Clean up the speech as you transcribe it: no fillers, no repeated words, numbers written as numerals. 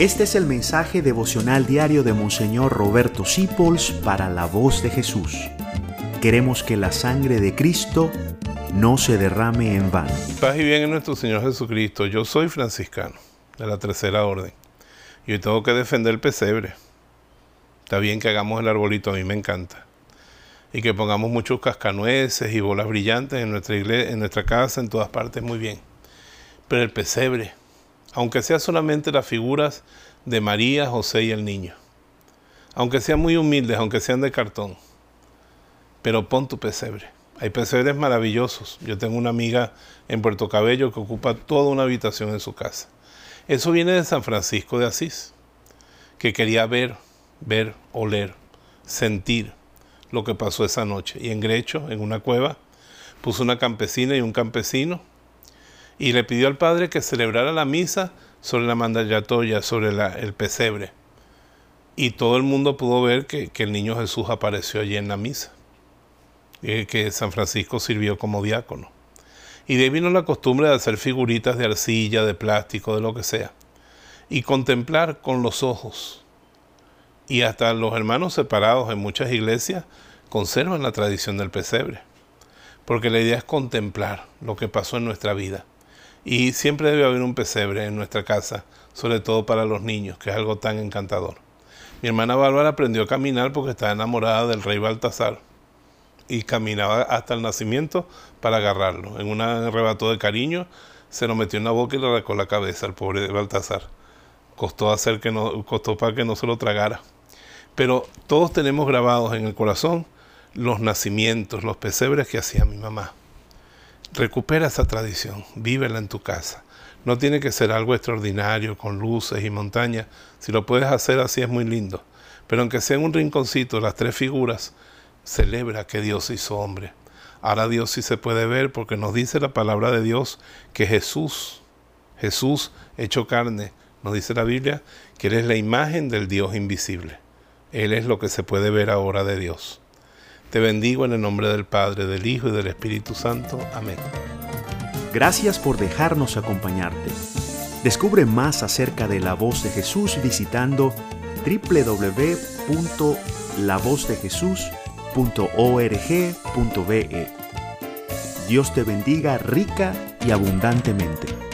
Este es el mensaje devocional diario de Monseñor Roberto Sipols para La Voz de Jesús. Queremos que la sangre de Cristo no se derrame en vano. Paz y bien en nuestro Señor Jesucristo. Yo soy franciscano de la Tercera Orden y hoy tengo que defender el pesebre. Está bien que hagamos el arbolito, a mí me encanta. Y que pongamos muchos cascanueces y bolas brillantes en nuestra iglesia, en nuestra casa, en todas partes, muy bien. Pero el pesebre, aunque sea solamente las figuras de María, José y el niño, aunque sean muy humildes, aunque sean de cartón, pero pon tu pesebre. Hay pesebres maravillosos. Yo tengo una amiga en Puerto Cabello que ocupa toda una habitación en su casa. Eso viene de San Francisco de Asís, que quería ver, oler, sentir lo que pasó esa noche. Y en Greccio, en una cueva, puso una campesina y un campesino, y le pidió al padre que celebrara la misa sobre la mandallatoya, sobre el pesebre. Y todo el mundo pudo ver que el niño Jesús apareció allí en la misa, y que San Francisco sirvió como diácono. Y de ahí vino la costumbre de hacer figuritas de arcilla, de plástico, de lo que sea, y contemplar con los ojos. Y hasta los hermanos separados en muchas iglesias conservan la tradición del pesebre, porque la idea es contemplar lo que pasó en nuestra vida. Y siempre debe haber un pesebre en nuestra casa, sobre todo para los niños, que es algo tan encantador. Mi hermana Bárbara aprendió a caminar porque estaba enamorada del rey Baltasar y caminaba hasta el nacimiento para agarrarlo. En un arrebato de cariño se lo metió en la boca y le arrancó la cabeza al pobre Baltasar. Costó para que no se lo tragara. Pero todos tenemos grabados en el corazón los nacimientos, los pesebres que hacía mi mamá. Recupera esa tradición, vívela en tu casa. No tiene que ser algo extraordinario, con luces y montañas. Si lo puedes hacer así es muy lindo. Pero aunque sea en un rinconcito, las tres figuras, celebra que Dios hizo hombre. Ahora Dios sí se puede ver, porque nos dice la palabra de Dios que Jesús hecho carne, nos dice la Biblia, que Él es la imagen del Dios invisible. Él es lo que se puede ver ahora de Dios. Te bendigo en el nombre del Padre, del Hijo y del Espíritu Santo. Amén. Gracias por dejarnos acompañarte. Descubre más acerca de La Voz de Jesús visitando www.lavozdejesús.org.be. Dios te bendiga rica y abundantemente.